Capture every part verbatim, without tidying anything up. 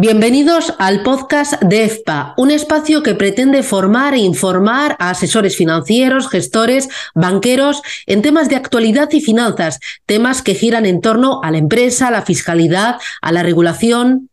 Bienvenidos al podcast de E F P A, un espacio que pretende formar e informar a asesores financieros, gestores, banqueros en temas de actualidad y finanzas, temas que giran en torno a la empresa, a la fiscalidad, a la regulación.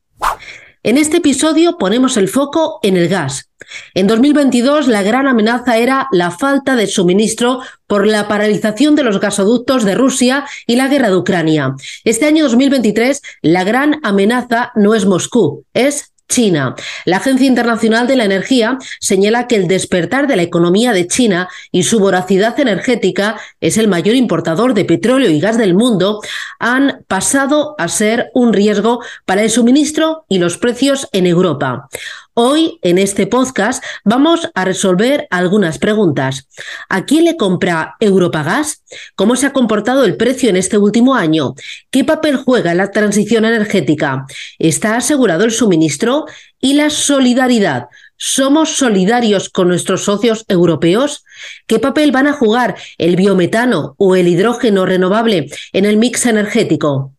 En este episodio ponemos el foco en el gas. En dos mil veintidós, la gran amenaza era la falta de suministro por la paralización de los gasoductos de Rusia y la guerra de Ucrania. Este año dos mil veintitrés, la gran amenaza no es Moscú, es China. La Agencia Internacional de la Energía señala que el despertar de la economía de China y su voracidad energética, es el mayor importador de petróleo y gas del mundo, han pasado a ser un riesgo para el suministro y los precios en Europa. Hoy, en este podcast, vamos a resolver algunas preguntas. ¿A quién le compra Europagas? ¿Cómo se ha comportado el precio en este último año? ¿Qué papel juega la transición energética? ¿Está asegurado el suministro? ¿Y la solidaridad? ¿Somos solidarios con nuestros socios europeos? ¿Qué papel van a jugar el biometano o el hidrógeno renovable en el mix energético?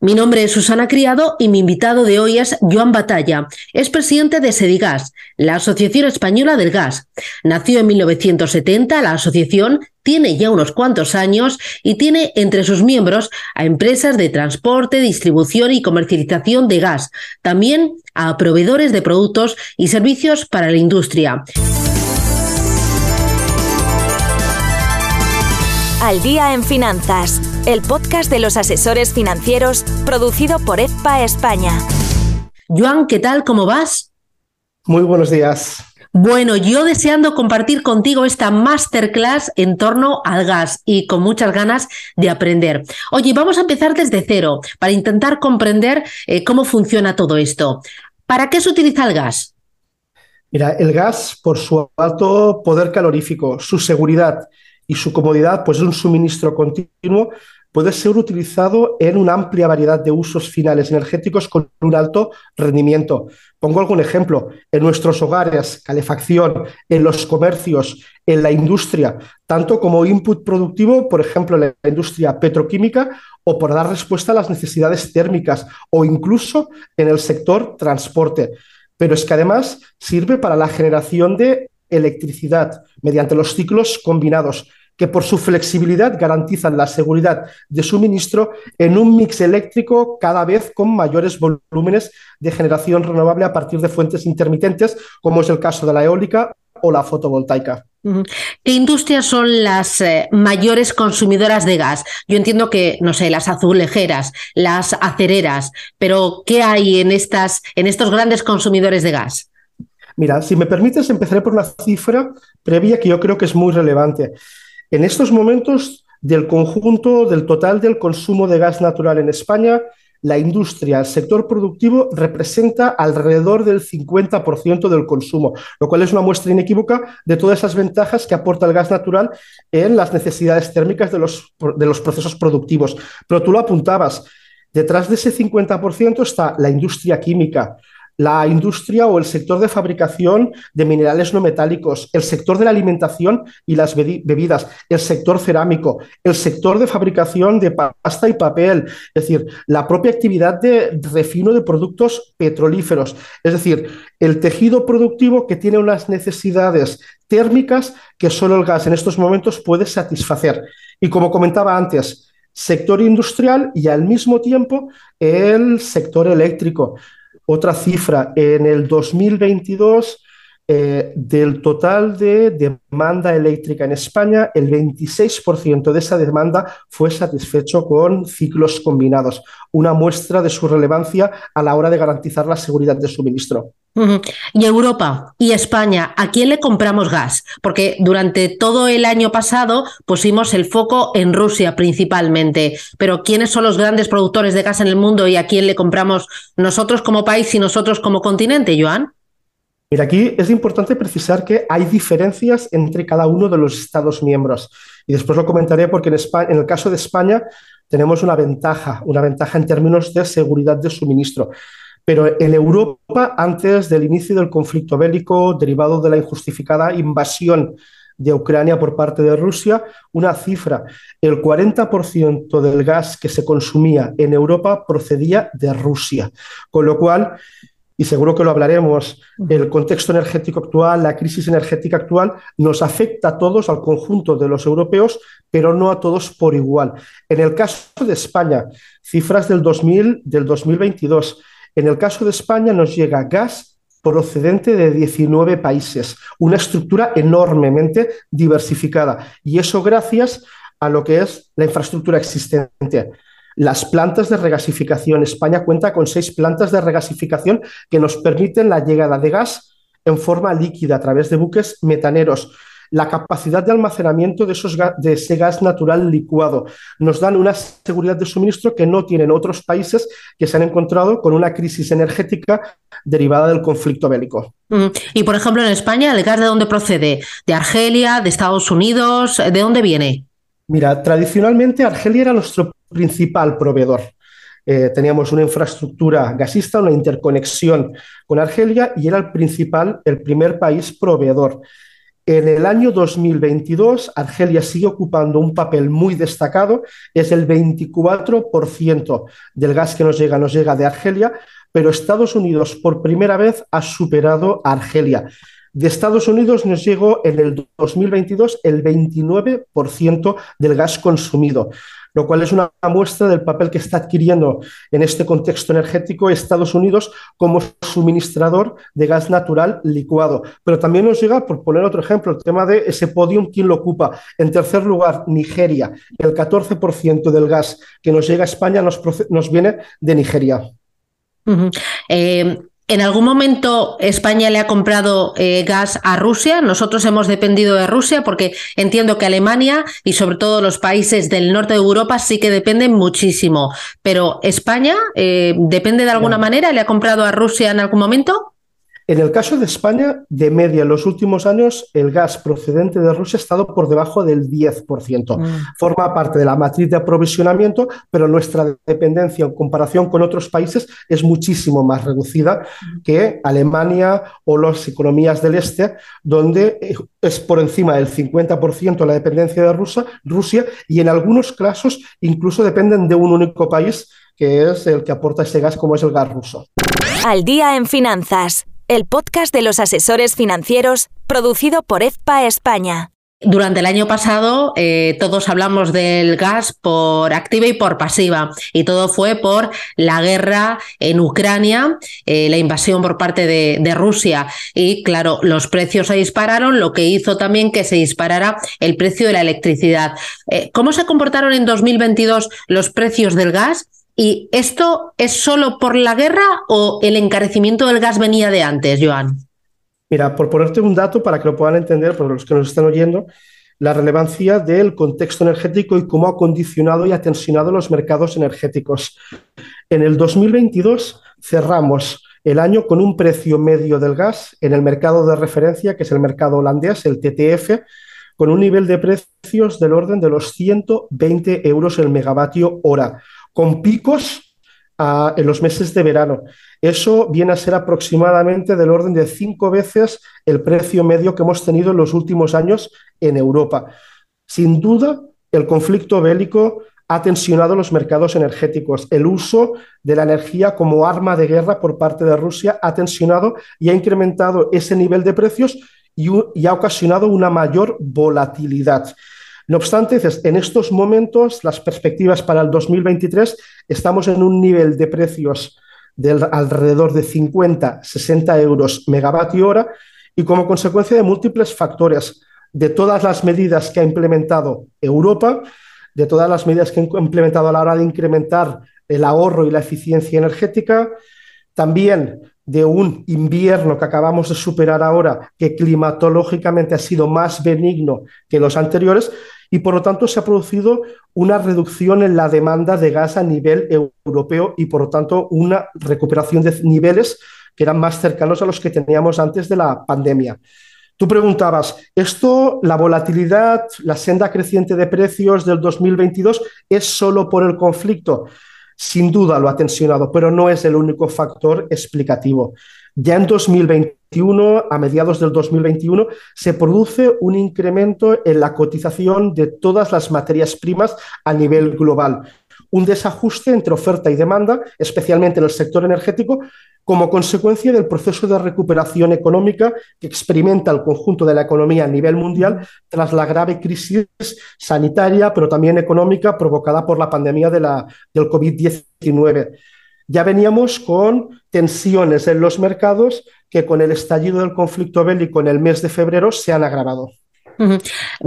Mi nombre es Susana Criado y mi invitado de hoy es Joan Batalla. Es presidente de SEDIGAS, la Asociación Española del Gas. Nació en mil novecientos setenta, la asociación tiene ya unos cuantos años y tiene entre sus miembros a empresas de transporte, distribución y comercialización de gas. También a proveedores de productos y servicios para la industria. Al día en finanzas, el podcast de los asesores financieros producido por E F P A España. Joan, ¿qué tal? ¿Cómo vas? Muy buenos días. Bueno, yo deseando compartir contigo esta masterclass en torno al gas y con muchas ganas de aprender. Oye, vamos a empezar desde cero para intentar comprender eh, cómo funciona todo esto. ¿Para qué se utiliza el gas? Mira, el gas, por su alto poder calorífico, su seguridad y su comodidad, pues es un suministro continuo, puede ser utilizado en una amplia variedad de usos finales energéticos con un alto rendimiento. Pongo algún ejemplo: en nuestros hogares, calefacción, en los comercios, en la industria, tanto como input productivo, por ejemplo, en la industria petroquímica, o por dar respuesta a las necesidades térmicas, o incluso en el sector transporte. Pero es que además sirve para la generación de electricidad mediante los ciclos combinados, que por su flexibilidad garantizan la seguridad de suministro en un mix eléctrico cada vez con mayores volúmenes de generación renovable a partir de fuentes intermitentes, como es el caso de la eólica o la fotovoltaica. ¿Qué industrias son las eh, mayores consumidoras de gas? Yo entiendo que, no sé, las azulejeras, las acereras, pero ¿qué hay en estas, en estos grandes consumidores de gas? Mira, si me permites, empezaré por una cifra previa que yo creo que es muy relevante. En estos momentos, del conjunto del total del consumo de gas natural en España, la industria, el sector productivo, representa alrededor del cincuenta por ciento del consumo, lo cual es una muestra inequívoca de todas esas ventajas que aporta el gas natural en las necesidades térmicas de los, de los procesos productivos. Pero tú lo apuntabas, detrás de ese cincuenta por ciento está la industria química, la industria o el sector de fabricación de minerales no metálicos, el sector de la alimentación y las bebidas, el sector cerámico, el sector de fabricación de pasta y papel, es decir, la propia actividad de refino de productos petrolíferos, es decir, el tejido productivo que tiene unas necesidades térmicas que solo el gas en estos momentos puede satisfacer. Y como comentaba antes, sector industrial y al mismo tiempo el sector eléctrico. Otra cifra, en el dos mil veintidós, eh, del total de demanda eléctrica en España, el veintiséis por ciento de esa demanda fue satisfecho con ciclos combinados, una muestra de su relevancia a la hora de garantizar la seguridad de suministro. Y Europa y España, ¿a quién le compramos gas? Porque durante todo el año pasado pusimos el foco en Rusia principalmente, pero ¿quiénes son los grandes productores de gas en el mundo y a quién le compramos nosotros como país y nosotros como continente, Joan? Mira, aquí es importante precisar que hay diferencias entre cada uno de los Estados miembros y después lo comentaré porque en, España, en el caso de España tenemos una ventaja, una ventaja en términos de seguridad de suministro. Pero en Europa, antes del inicio del conflicto bélico derivado de la injustificada invasión de Ucrania por parte de Rusia. Una cifra, el cuarenta por ciento del gas que se consumía en Europa procedía de Rusia, con lo cual, y seguro que lo hablaremos, el contexto energético actual, la crisis energética actual, nos afecta a todos, al conjunto de los europeos, pero no a todos por igual. En el caso de España, cifras del, dos mil, del dos mil veintidós, en el caso de España nos llega gas procedente de diecinueve países, una estructura enormemente diversificada, y eso gracias a lo que es la infraestructura existente. Las plantas de regasificación. España cuenta con seis plantas de regasificación que nos permiten la llegada de gas en forma líquida a través de buques metaneros. La capacidad de almacenamiento de, esos gas, de ese gas natural licuado nos dan una seguridad de suministro que no tienen otros países que se han encontrado con una crisis energética derivada del conflicto bélico. Y, por ejemplo, en España, ¿el gas de dónde procede? ¿De Argelia, de Estados Unidos? ¿De dónde viene? Mira, tradicionalmente Argelia era nuestro principal proveedor. Eh, teníamos una infraestructura gasista, una interconexión con Argelia y era el principal, el primer país proveedor. En el año dos mil veintidós, Argelia sigue ocupando un papel muy destacado, es el veinticuatro por ciento del gas que nos llega, nos llega de Argelia, pero Estados Unidos por primera vez ha superado a Argelia. De Estados Unidos nos llegó en el dos mil veintidós el veintinueve por ciento del gas consumido, lo cual es una muestra del papel que está adquiriendo en este contexto energético Estados Unidos como suministrador de gas natural licuado. Pero también nos llega, por poner otro ejemplo, el tema de ese podium, ¿quién lo ocupa? En tercer lugar, Nigeria. El catorce por ciento del gas que nos llega a España nos, nos viene de Nigeria. Uh-huh. eh... ¿En algún momento España le ha comprado eh, gas a Rusia? Nosotros hemos dependido de Rusia porque entiendo que Alemania y sobre todo los países del norte de Europa sí que dependen muchísimo. Pero ¿España eh, depende de alguna manera? ¿Le ha comprado a Rusia en algún momento? En el caso de España, de media en los últimos años, el gas procedente de Rusia ha estado por debajo del diez por ciento. Mm. Forma parte de la matriz de aprovisionamiento, pero nuestra dependencia en comparación con otros países es muchísimo más reducida que Alemania o las economías del este, donde es por encima del cincuenta por ciento la dependencia de Rusia, Rusia y en algunos casos incluso dependen de un único país, que es el que aporta ese gas, como es el gas ruso. Al día en finanzas. El podcast de los asesores financieros, producido por E F P A España. Durante el año pasado eh, todos hablamos del gas por activa y por pasiva y todo fue por la guerra en Ucrania, eh, la invasión por parte de, de Rusia y claro, los precios se dispararon, lo que hizo también que se disparara el precio de la electricidad. Eh, ¿Cómo se comportaron en dos mil veintidós los precios del gas? ¿Y esto es solo por la guerra o el encarecimiento del gas venía de antes, Joan? Mira, por ponerte un dato para que lo puedan entender, por los que nos están oyendo, la relevancia del contexto energético y cómo ha condicionado y ha tensionado los mercados energéticos. En el dos mil veintidós cerramos el año con un precio medio del gas en el mercado de referencia, que es el mercado holandés, el T T F, con un nivel de precios del orden de los ciento veinte euros el megavatio hora, con picos uh, en los meses de verano. Eso viene a ser aproximadamente del orden de cinco veces el precio medio que hemos tenido en los últimos años en Europa. Sin duda, el conflicto bélico ha tensionado los mercados energéticos. El uso de la energía como arma de guerra por parte de Rusia ha tensionado y ha incrementado ese nivel de precios y, y ha ocasionado una mayor volatilidad. No obstante, en estos momentos, las perspectivas para el dos mil veintitrés, estamos en un nivel de precios de alrededor de cincuenta a sesenta euros megavatio hora y como consecuencia de múltiples factores, de todas las medidas que ha implementado Europa, de todas las medidas que ha implementado a la hora de incrementar el ahorro y la eficiencia energética, también de un invierno que acabamos de superar ahora, que climatológicamente ha sido más benigno que los anteriores, y por lo tanto se ha producido una reducción en la demanda de gas a nivel europeo y por lo tanto una recuperación de niveles que eran más cercanos a los que teníamos antes de la pandemia. Tú preguntabas, ¿esto, la volatilidad, la senda creciente de precios del dos mil veintidós, es solo por el conflicto? sin duda lo ha tensionado, pero no es el único factor explicativo. Ya en dos mil veintiuno, a mediados del dos mil veintiuno, se produce un incremento en la cotización de todas las materias primas a nivel global. Un desajuste entre oferta y demanda, especialmente en el sector energético, como consecuencia del proceso de recuperación económica que experimenta el conjunto de la economía a nivel mundial tras la grave crisis sanitaria, pero también económica, provocada por la pandemia de la, del COVID diecinueve. Ya veníamos con tensiones en los mercados que con el estallido del conflicto bélico en el mes de febrero se han agravado. Uh-huh.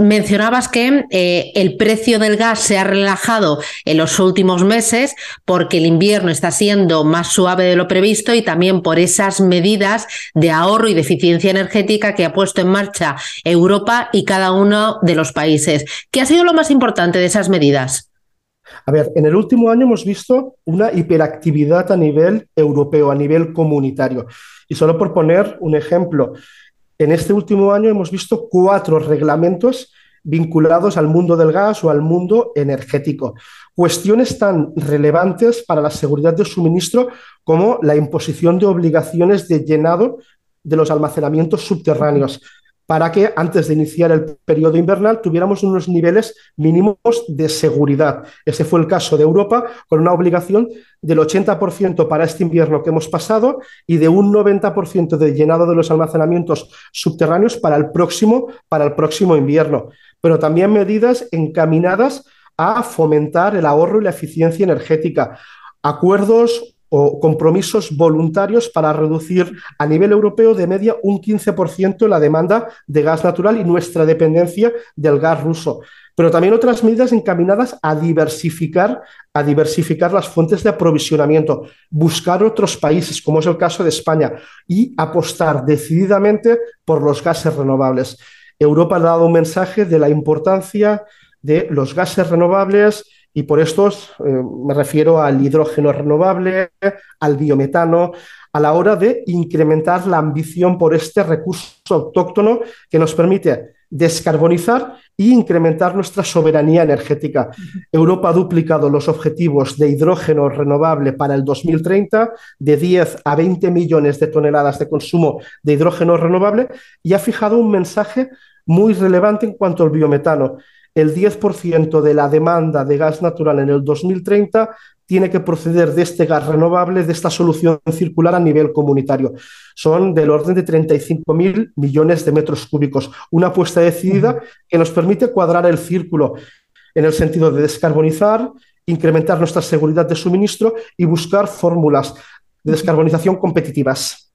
Mencionabas que eh, el precio del gas se ha relajado en los últimos meses porque el invierno está siendo más suave de lo previsto y también por esas medidas de ahorro y de eficiencia energética que ha puesto en marcha Europa y cada uno de los países. ¿Qué ha sido lo más importante de esas medidas? A ver, en el último año hemos visto una hiperactividad a nivel europeo, a nivel comunitario. Y solo por poner un ejemplo, en este último año hemos visto cuatro reglamentos vinculados al mundo del gas o al mundo energético. Cuestiones tan relevantes para la seguridad de suministro como la imposición de obligaciones de llenado de los almacenamientos subterráneos, para que antes de iniciar el periodo invernal tuviéramos unos niveles mínimos de seguridad. Ese fue el caso de Europa, con una obligación del ochenta por ciento para este invierno que hemos pasado y de un noventa por ciento de llenado de los almacenamientos subterráneos para el próximo, para el próximo invierno. Pero también medidas encaminadas a fomentar el ahorro y la eficiencia energética, acuerdos o compromisos voluntarios para reducir a nivel europeo de media un quince por ciento la demanda de gas natural y nuestra dependencia del gas ruso. Pero también otras medidas encaminadas a diversificar, a diversificar las fuentes de aprovisionamiento, buscar otros países, como es el caso de España, y apostar decididamente por los gases renovables. Europa ha dado un mensaje de la importancia de los gases renovables, y por estos eh, me refiero al hidrógeno renovable, al biometano, a la hora de incrementar la ambición por este recurso autóctono que nos permite descarbonizar e incrementar nuestra soberanía energética. Europa ha duplicado los objetivos de hidrógeno renovable para el dos mil treinta, de diez a veinte millones de toneladas de consumo de hidrógeno renovable, y ha fijado un mensaje muy relevante en cuanto al biometano. El diez por ciento de la demanda de gas natural en el dos mil treinta tiene que proceder de este gas renovable, de esta solución circular a nivel comunitario. Son del orden de treinta y cinco mil millones de metros cúbicos. Una apuesta decidida que nos permite cuadrar el círculo en el sentido de descarbonizar, incrementar nuestra seguridad de suministro y buscar fórmulas de descarbonización competitivas.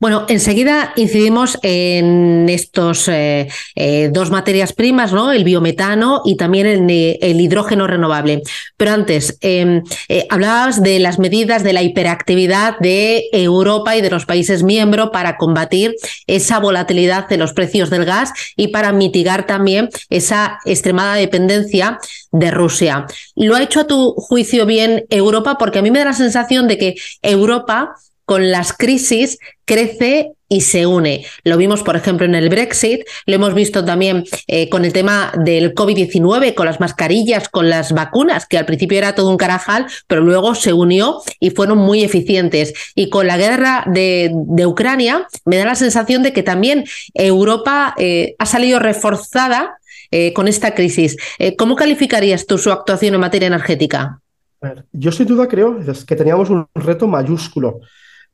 Bueno, enseguida incidimos en estos eh, eh, dos materias primas, ¿no? El biometano y también el, el hidrógeno renovable. Pero antes, eh, eh, hablabas de las medidas de la hiperactividad de Europa y de los países miembros para combatir esa volatilidad de los precios del gas y para mitigar también esa extremada dependencia de Rusia. ¿Lo ha hecho a tu juicio bien Europa? Porque a mí me da la sensación de que Europa, con las crisis, crece y se une. Lo vimos, por ejemplo, en el Brexit, lo hemos visto también eh, con el tema del COVID diecinueve, con las mascarillas, con las vacunas, que al principio era todo un carajal, pero luego se unió y fueron muy eficientes. Y con la guerra de, de Ucrania, me da la sensación de que también Europa eh, ha salido reforzada eh, con esta crisis. Eh, ¿Cómo calificarías tú su actuación en materia energética? Yo sin duda creo que teníamos un reto mayúsculo.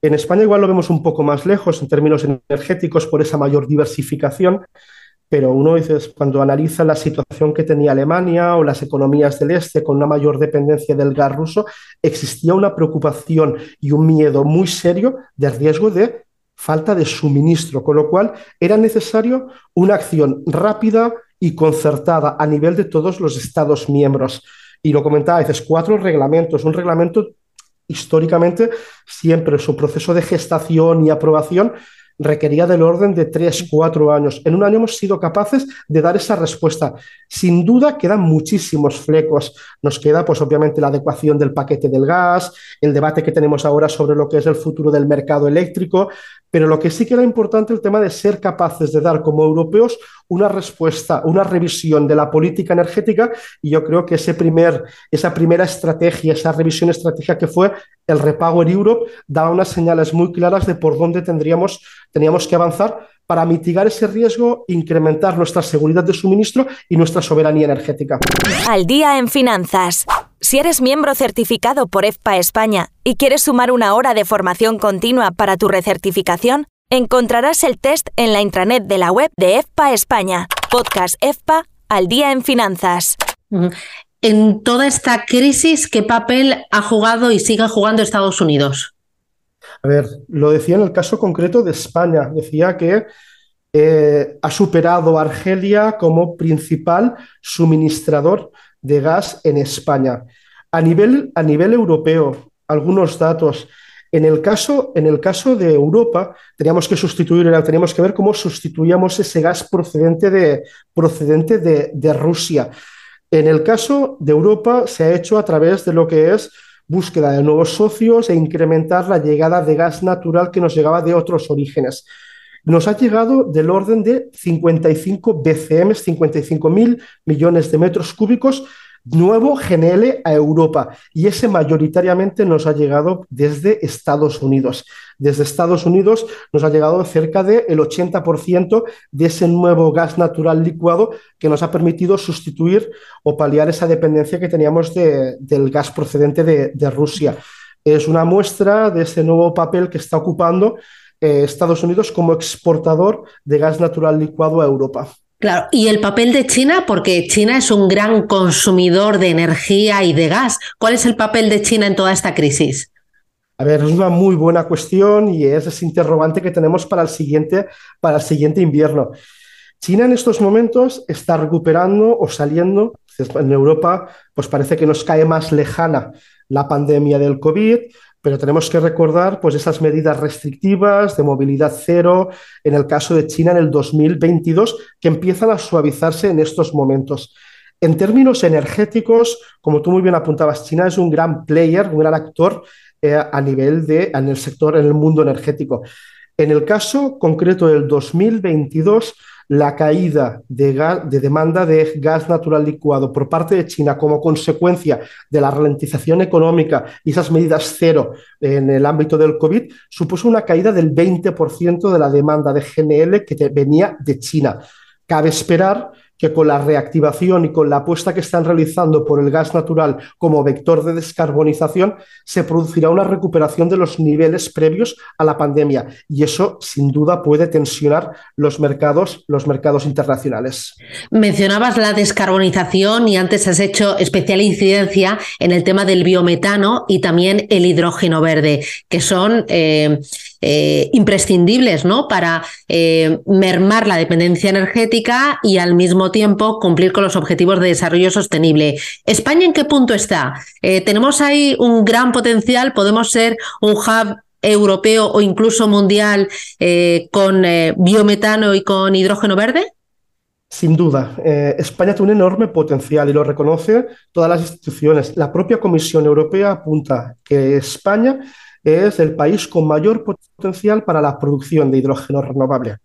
En España igual lo vemos un poco más lejos en términos energéticos por esa mayor diversificación, pero uno dice, cuando analiza la situación que tenía Alemania o las economías del este con una mayor dependencia del gas ruso, existía una preocupación y un miedo muy serio de riesgo de falta de suministro, con lo cual era necesario una acción rápida y concertada a nivel de todos los Estados miembros. Y lo comentaba, dices, cuatro reglamentos, un reglamento históricamente, siempre su proceso de gestación y aprobación requería del orden de tres a cuatro años. En un año hemos sido capaces de dar esa respuesta. Sin duda quedan muchísimos flecos. Nos queda, pues obviamente, la adecuación del paquete del gas, el debate que tenemos ahora sobre lo que es el futuro del mercado eléctrico, Pero lo que sí que era importante el tema de ser capaces de dar como europeos una respuesta, una revisión de la política energética, y yo creo que ese primer, esa primera estrategia, esa revisión estratégica que fue el Repower Europe, daba unas señales muy claras de por dónde tendríamos, teníamos que avanzar para mitigar ese riesgo, incrementar nuestra seguridad de suministro y nuestra soberanía energética. Al día en finanzas. Si eres miembro certificado por E F P A España y quieres sumar una hora de formación continua para tu recertificación, encontrarás el test en la intranet de la web de E F P A España. Podcast E F P A Al día en finanzas. En toda esta crisis, ¿qué papel ha jugado y sigue jugando Estados Unidos? A ver, lo decía en el caso concreto de España. Decía que eh, ha superado a Argelia como principal suministrador de gas en España. A nivel, a nivel europeo, algunos datos. En el caso, en el caso de Europa, teníamos que sustituir, teníamos que ver cómo sustituíamos ese gas procedente de, procedente de, de Rusia. En el caso de Europa, se ha hecho a través de lo que es búsqueda de nuevos socios e incrementar la llegada de gas natural que nos llegaba de otros orígenes. Nos ha llegado del orden de cincuenta y cinco B C M, cincuenta y cinco mil millones de metros cúbicos, nuevo G N L a Europa. Y ese mayoritariamente nos ha llegado desde Estados Unidos. Desde Estados Unidos nos ha llegado cerca del ochenta por ciento de ese nuevo gas natural licuado que nos ha permitido sustituir o paliar esa dependencia que teníamos de, del gas procedente de, de Rusia. Es una muestra de ese nuevo papel que está ocupando Estados Unidos como exportador de gas natural licuado a Europa. Claro, y el papel de China, porque China es un gran consumidor de energía y de gas. ¿Cuál es el papel de China en toda esta crisis? A ver, es una muy buena cuestión y es ese interrogante que tenemos para el siguiente, para el siguiente invierno. China en estos momentos está recuperando o saliendo. En Europa pues parece que nos cae más lejana la pandemia del COVID, pero tenemos que recordar pues, esas medidas restrictivas de movilidad cero, en el caso de China en el dos mil veintidós, que empiezan a suavizarse en estos momentos. En términos energéticos, como tú muy bien apuntabas, China es un gran player, un gran actor eh, a nivel de, en el sector, en el mundo energético. En el caso concreto del dos mil veintidós, la caída de, gas, de demanda de gas natural licuado por parte de China como consecuencia de la ralentización económica y esas medidas cero en el ámbito del COVID supuso una caída del veinte por ciento de la demanda de G N L que venía de China. Cabe esperar que con la reactivación y con la apuesta que están realizando por el gas natural como vector de descarbonización, se producirá una recuperación de los niveles previos a la pandemia. Y eso, sin duda, puede tensionar los mercados, los mercados internacionales. Mencionabas la descarbonización y antes has hecho especial incidencia en el tema del biometano y también el hidrógeno verde, que son eh, eh, imprescindibles, ¿no?, para eh, mermar la dependencia energética y al mismo tiempo cumplir con los objetivos de desarrollo sostenible. ¿España en qué punto está? Eh, ¿Tenemos ahí un gran potencial? ¿Podemos ser un hub europeo o incluso mundial eh, con eh, biometano y con hidrógeno verde? Sin duda. Eh, España tiene un enorme potencial y lo reconoce todas las instituciones. La propia Comisión Europea apunta que España es el país con mayor potencial para la producción de hidrógeno renovable.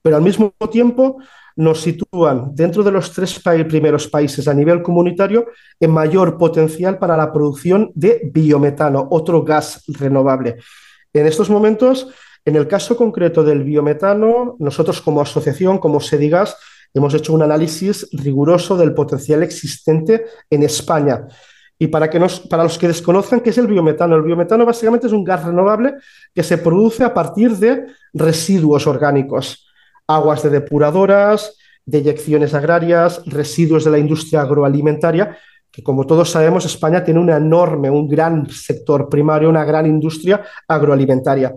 Pero al mismo tiempo nos sitúan dentro de los tres primeros países a nivel comunitario en mayor potencial para la producción de biometano, otro gas renovable. En estos momentos, en el caso concreto del biometano, nosotros como asociación, como SEDIGAS, hemos hecho un análisis riguroso del potencial existente en España. Y para, que nos, para los que desconozcan, ¿qué es el biometano? El biometano básicamente es un gas renovable que se produce a partir de residuos orgánicos. Aguas de depuradoras, deyecciones agrarias, residuos de la industria agroalimentaria, que como todos sabemos España tiene un enorme, un gran sector primario, una gran industria agroalimentaria.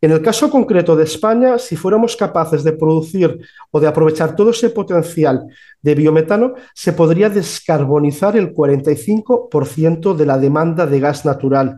En el caso concreto de España, si fuéramos capaces de producir o de aprovechar todo ese potencial de biometano, se podría descarbonizar el cuarenta y cinco por ciento de la demanda de gas natural.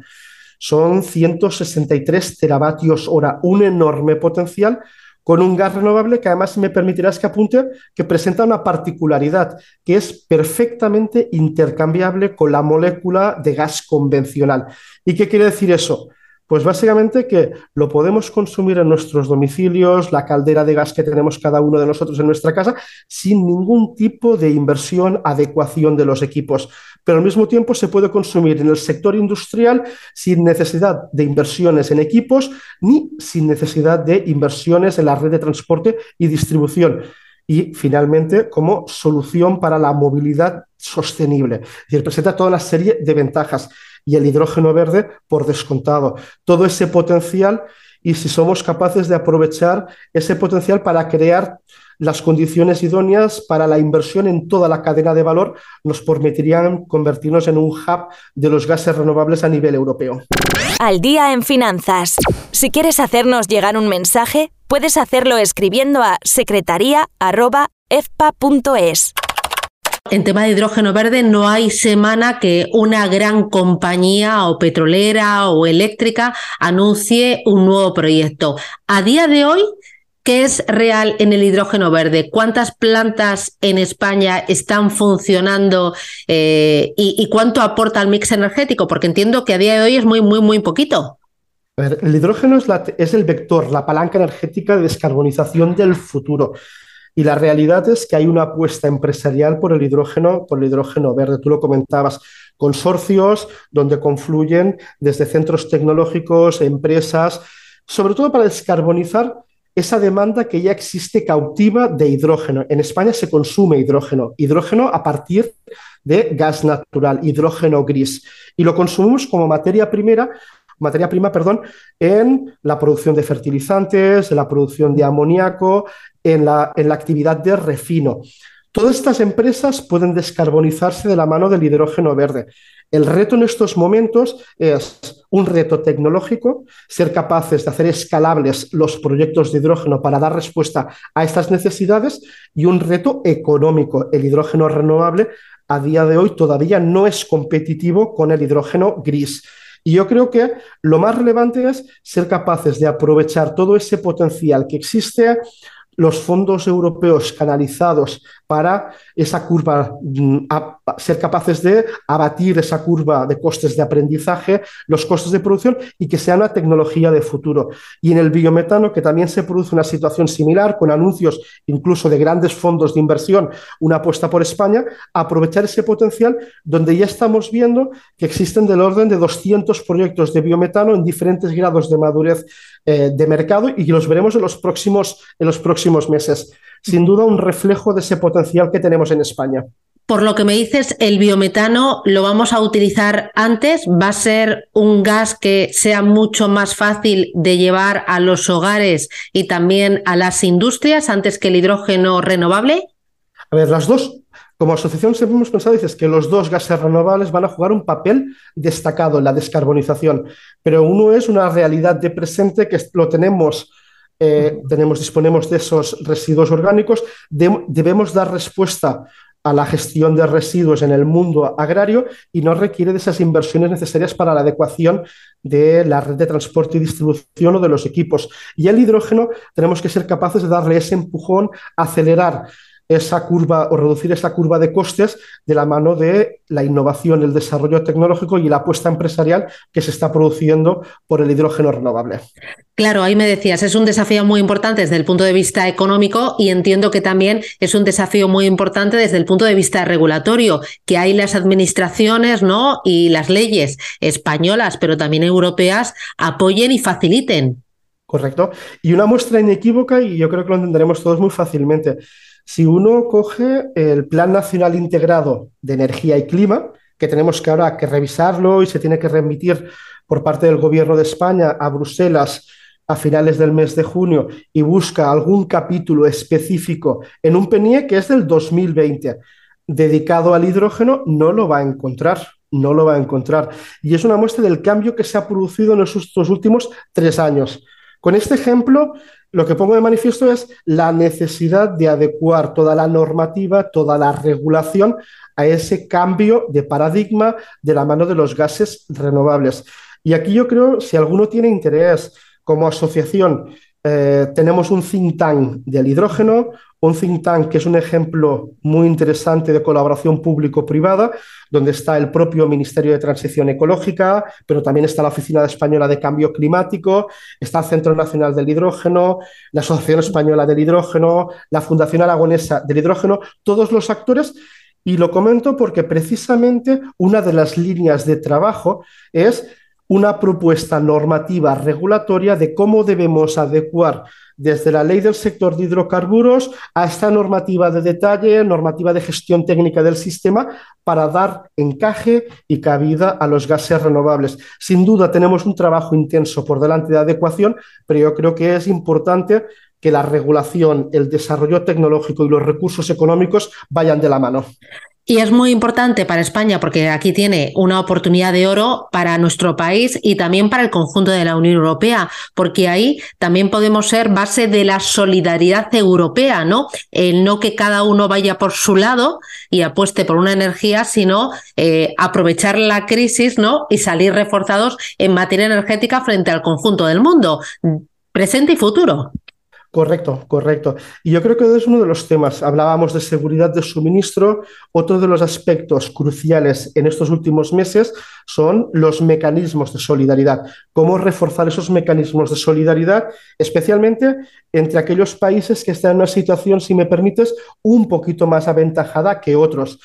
Son ciento sesenta y tres teravatios hora, un enorme potencial con un gas renovable que además me permitirás que apunte que presenta una particularidad, que es perfectamente intercambiable con la molécula de gas convencional. ¿Y qué quiere decir eso? Pues básicamente que lo podemos consumir en nuestros domicilios, la caldera de gas que tenemos cada uno de nosotros en nuestra casa, sin ningún tipo de inversión, adecuación de los equipos. Pero al mismo tiempo se puede consumir en el sector industrial sin necesidad de inversiones en equipos ni sin necesidad de inversiones en la red de transporte y distribución. Y, finalmente, como solución para la movilidad sostenible. Es decir, presenta toda una serie de ventajas. Y el hidrógeno verde, por descontado. Todo ese potencial, y si somos capaces de aprovechar ese potencial para crear las condiciones idóneas para la inversión en toda la cadena de valor, nos permitirían convertirnos en un hub de los gases renovables a nivel europeo. Al día en finanzas. Si quieres hacernos llegar un mensaje, puedes hacerlo escribiendo a secretaría arroba efpa punto es. En tema de hidrógeno verde no hay semana que una gran compañía o petrolera o eléctrica anuncie un nuevo proyecto. A día de hoy, ¿qué es real en el hidrógeno verde? ¿Cuántas plantas en España están funcionando eh, y, y cuánto aporta al mix energético? Porque entiendo que a día de hoy es muy, muy, muy poquito. A ver, el hidrógeno es, la, es el vector, la palanca energética de descarbonización del futuro. Y la realidad es que hay una apuesta empresarial por el hidrógeno, por el hidrógeno verde. Tú lo comentabas, consorcios donde confluyen desde centros tecnológicos, empresas, sobre todo para descarbonizar esa demanda que ya existe cautiva de hidrógeno. En España se consume hidrógeno, hidrógeno a partir de gas natural, hidrógeno gris, y lo consumimos como materia primera. materia prima, perdón, en la producción de fertilizantes, en la producción de amoníaco, en la, en la actividad de refino. Todas estas empresas pueden descarbonizarse de la mano del hidrógeno verde. El reto en estos momentos es un reto tecnológico, ser capaces de hacer escalables los proyectos de hidrógeno para dar respuesta a estas necesidades, y un reto económico. El hidrógeno renovable a día de hoy todavía no es competitivo con el hidrógeno gris. Y yo creo que lo más relevante es ser capaces de aprovechar todo ese potencial que existe, los fondos europeos canalizados para esa curva, ser capaces de abatir esa curva de costes de aprendizaje, los costes de producción, y que sea una tecnología de futuro. Y en el biometano, que también se produce una situación similar, con anuncios incluso de grandes fondos de inversión, una apuesta por España, aprovechar ese potencial, donde ya estamos viendo que existen del orden de doscientos proyectos de biometano en diferentes grados de madurez eh, de mercado, y los veremos en los próximos, en los próximos meses. Sin duda, un reflejo de ese potencial que tenemos en España. Por lo que me dices, el biometano lo vamos a utilizar antes, va a ser un gas que sea mucho más fácil de llevar a los hogares y también a las industrias antes que el hidrógeno renovable. A ver, las dos, como asociación siempre hemos pensado, dices que los dos gases renovables van a jugar un papel destacado en la descarbonización, pero uno es una realidad de presente que lo tenemos. Eh, tenemos, disponemos de esos residuos orgánicos, de, debemos dar respuesta a la gestión de residuos en el mundo agrario, y no requiere de esas inversiones necesarias para la adecuación de la red de transporte y distribución o de los equipos. Y el hidrógeno tenemos que ser capaces de darle ese empujón, acelerar esa curva o reducir esa curva de costes de la mano de la innovación, el desarrollo tecnológico y la apuesta empresarial que se está produciendo por el hidrógeno renovable. Claro, ahí me decías, es un desafío muy importante desde el punto de vista económico, y entiendo que también es un desafío muy importante desde el punto de vista regulatorio, que hay las administraciones, ¿no?, y las leyes españolas, pero también europeas, apoyen y faciliten. Correcto. Y una muestra inequívoca, y yo creo que lo entenderemos todos muy fácilmente. Si uno coge el Plan Nacional Integrado de Energía y Clima, que tenemos que ahora que revisarlo y se tiene que remitir por parte del Gobierno de España a Bruselas a finales del mes de junio, y busca algún capítulo específico en un P N I E C que es del dos mil veinte, dedicado al hidrógeno, no lo va a encontrar. No lo va a encontrar. Y es una muestra del cambio que se ha producido en estos últimos tres años. Con este ejemplo, lo que pongo de manifiesto es la necesidad de adecuar toda la normativa, toda la regulación a ese cambio de paradigma de la mano de los gases renovables. Y aquí yo creo, si alguno tiene interés como asociación, eh, tenemos un think tank del hidrógeno, un think tank que es un ejemplo muy interesante de colaboración público-privada, donde está el propio Ministerio de Transición Ecológica, pero también está la Oficina Española de Cambio Climático, está el Centro Nacional del Hidrógeno, la Asociación Española del Hidrógeno, la Fundación Aragonesa del Hidrógeno, todos los actores. Y lo comento porque precisamente una de las líneas de trabajo es una propuesta normativa regulatoria de cómo debemos adecuar desde la ley del sector de hidrocarburos a esta normativa de detalle, normativa de gestión técnica del sistema, para dar encaje y cabida a los gases renovables. Sin duda tenemos un trabajo intenso por delante de adecuación, pero yo creo que es importante que la regulación, el desarrollo tecnológico y los recursos económicos vayan de la mano. Y es muy importante para España porque aquí tiene una oportunidad de oro para nuestro país y también para el conjunto de la Unión Europea, porque ahí también podemos ser base de la solidaridad europea, ¿no? El no que cada uno vaya por su lado y apueste por una energía, sino eh, aprovechar la crisis, ¿no? Y salir reforzados en materia energética frente al conjunto del mundo, presente y futuro. Correcto, correcto. Y yo creo que es uno de los temas. Hablábamos de seguridad de suministro. Otro de los aspectos cruciales en estos últimos meses son los mecanismos de solidaridad. Cómo reforzar esos mecanismos de solidaridad, especialmente entre aquellos países que están en una situación, si me permites, un poquito más aventajada que otros.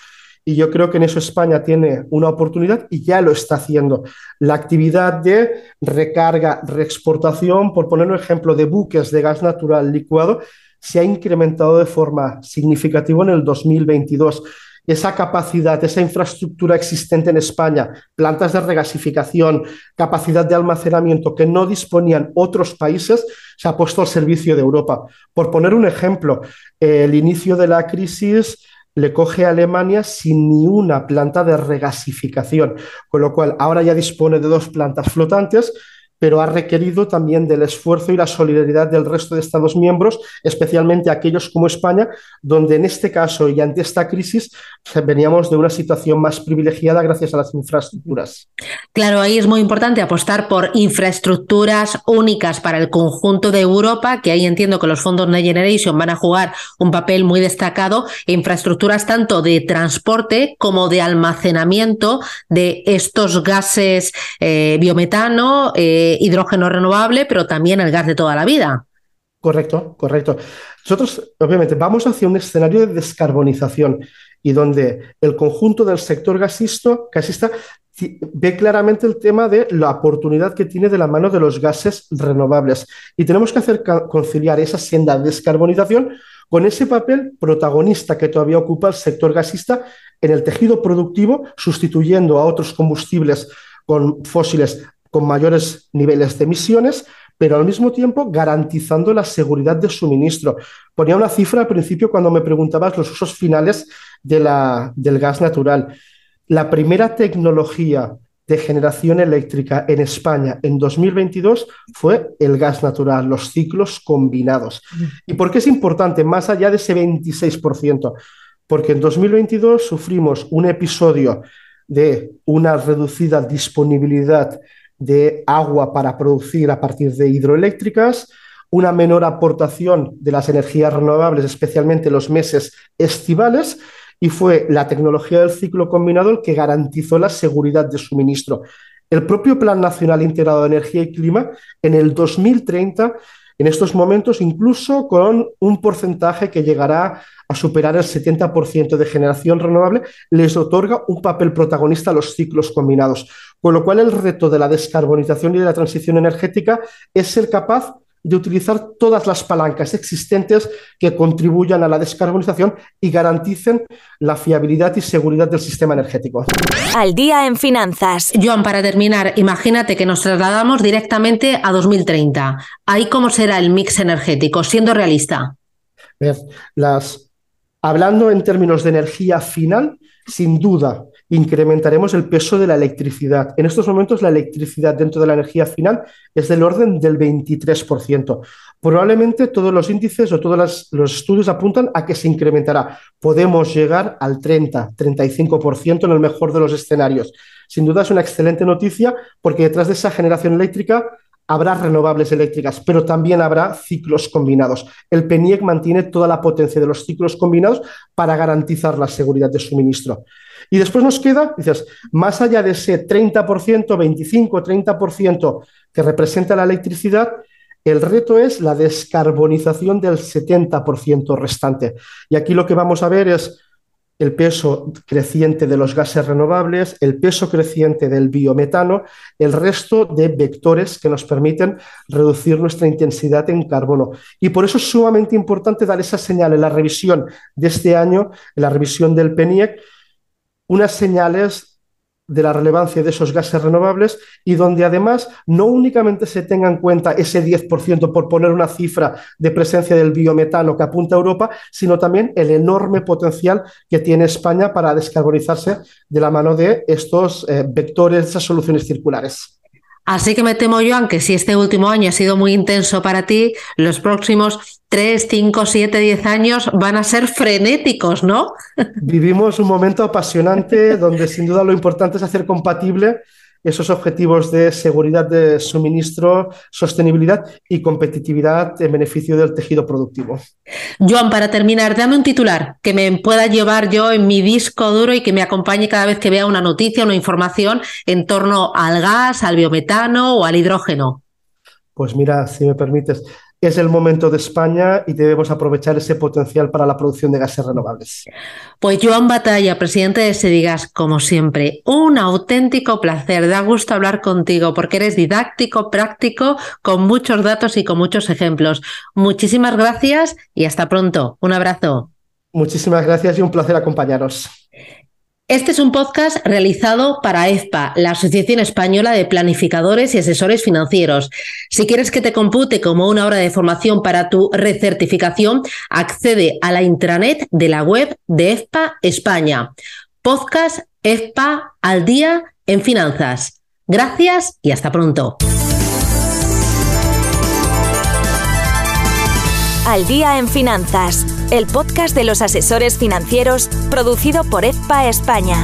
Y yo creo que en eso España tiene una oportunidad y ya lo está haciendo. La actividad de recarga, reexportación, por poner un ejemplo, de buques de gas natural licuado, se ha incrementado de forma significativa en el dos mil veintidós. Esa capacidad, esa infraestructura existente en España, plantas de regasificación, capacidad de almacenamiento que no disponían otros países, se ha puesto al servicio de Europa. Por poner un ejemplo, el inicio de la crisis le coge a Alemania sin ni una planta de regasificación, con lo cual ahora ya dispone de dos plantas flotantes, pero ha requerido también del esfuerzo y la solidaridad del resto de Estados miembros, especialmente aquellos como España, donde en este caso y ante esta crisis veníamos de una situación más privilegiada gracias a las infraestructuras. Claro, ahí es muy importante apostar por infraestructuras únicas para el conjunto de Europa, que ahí entiendo que los fondos Next Generation van a jugar un papel muy destacado, infraestructuras tanto de transporte como de almacenamiento de estos gases eh, biometano, eh, hidrógeno renovable, pero también el gas de toda la vida. Correcto, correcto. Nosotros, obviamente, vamos hacia un escenario de descarbonización y donde el conjunto del sector gasisto, gasista ve claramente el tema de la oportunidad que tiene de la mano de los gases renovables. Y tenemos que hacer conciliar esa senda de descarbonización con ese papel protagonista que todavía ocupa el sector gasista en el tejido productivo, sustituyendo a otros combustibles con fósiles con mayores niveles de emisiones, pero al mismo tiempo garantizando la seguridad de suministro. Ponía una cifra al principio cuando me preguntabas los usos finales de la, del gas natural. La primera tecnología de generación eléctrica en España en dos mil veintidós fue el gas natural, los ciclos combinados. ¿Y por qué es importante? Más allá de ese veintiséis por ciento, porque en dos mil veintidós sufrimos un episodio de una reducida disponibilidad de agua para producir a partir de hidroeléctricas, una menor aportación de las energías renovables, especialmente en los meses estivales, y fue la tecnología del ciclo combinado el que garantizó la seguridad de suministro. El propio Plan Nacional Integrado de Energía y Clima, en el dos mil treinta, en estos momentos, incluso con un porcentaje que llegará a superar el setenta por ciento de generación renovable, les otorga un papel protagonista a los ciclos combinados. Con lo cual, el reto de la descarbonización y de la transición energética es ser capaz de utilizar todas las palancas existentes que contribuyan a la descarbonización y garanticen la fiabilidad y seguridad del sistema energético. Al día en finanzas. Joan, para terminar, imagínate que nos trasladamos directamente a dos mil treinta. ¿Ahí cómo será el mix energético, siendo realista? Las... Hablando en términos de energía final, sin duda incrementaremos el peso de la electricidad. En estos momentos la electricidad dentro de la energía final es del orden del veintitrés por ciento. Probablemente todos los índices o todos las, los estudios apuntan a que se incrementará. Podemos llegar al treinta, treinta y cinco por ciento en el mejor de los escenarios. Sin duda es una excelente noticia porque detrás de esa generación eléctrica Habrá renovables eléctricas, pero también habrá ciclos combinados. El P N I E C mantiene toda la potencia de los ciclos combinados para garantizar la seguridad de suministro. Y después nos queda, dices, más allá de ese treinta por ciento, veinticinco, treinta por ciento que representa la electricidad, el reto es la descarbonización del setenta por ciento restante. Y aquí lo que vamos a ver es el peso creciente de los gases renovables, el peso creciente del biometano, el resto de vectores que nos permiten reducir nuestra intensidad en carbono. Y por eso es sumamente importante dar esa señal en la revisión de este año, en la revisión del P N I E C, unas señales de la relevancia de esos gases renovables y donde además no únicamente se tenga en cuenta ese diez por ciento, por poner una cifra de presencia del biometano que apunta a Europa, sino también el enorme potencial que tiene España para descarbonizarse de la mano de estos eh, vectores, esas soluciones circulares. Así que me temo, Joan, que si este último año ha sido muy intenso para ti, los próximos tres, cinco, siete, diez años van a ser frenéticos, ¿no? Vivimos un momento apasionante donde sin duda lo importante es hacer compatible esos objetivos de seguridad de suministro, sostenibilidad y competitividad en beneficio del tejido productivo. Joan, para terminar, dame un titular que me pueda llevar yo en mi disco duro y que me acompañe cada vez que vea una noticia, una información en torno al gas, al biometano o al hidrógeno. Pues mira, si me permites, es el momento de España y debemos aprovechar ese potencial para la producción de gases renovables. Pues Joan Batalla, presidente de SEDIGAS, como siempre, un auténtico placer. Da gusto hablar contigo porque eres didáctico, práctico, con muchos datos y con muchos ejemplos. Muchísimas gracias y hasta pronto. Un abrazo. Muchísimas gracias y un placer acompañaros. Este es un podcast realizado para E F P A, la Asociación Española de Planificadores y Asesores Financieros. Si quieres que te compute como una hora de formación para tu recertificación, accede a la intranet de la web de E F P A España. Podcast E F P A al día en finanzas. Gracias y hasta pronto. Al día en finanzas, el podcast de los asesores financieros producido por E F P A España.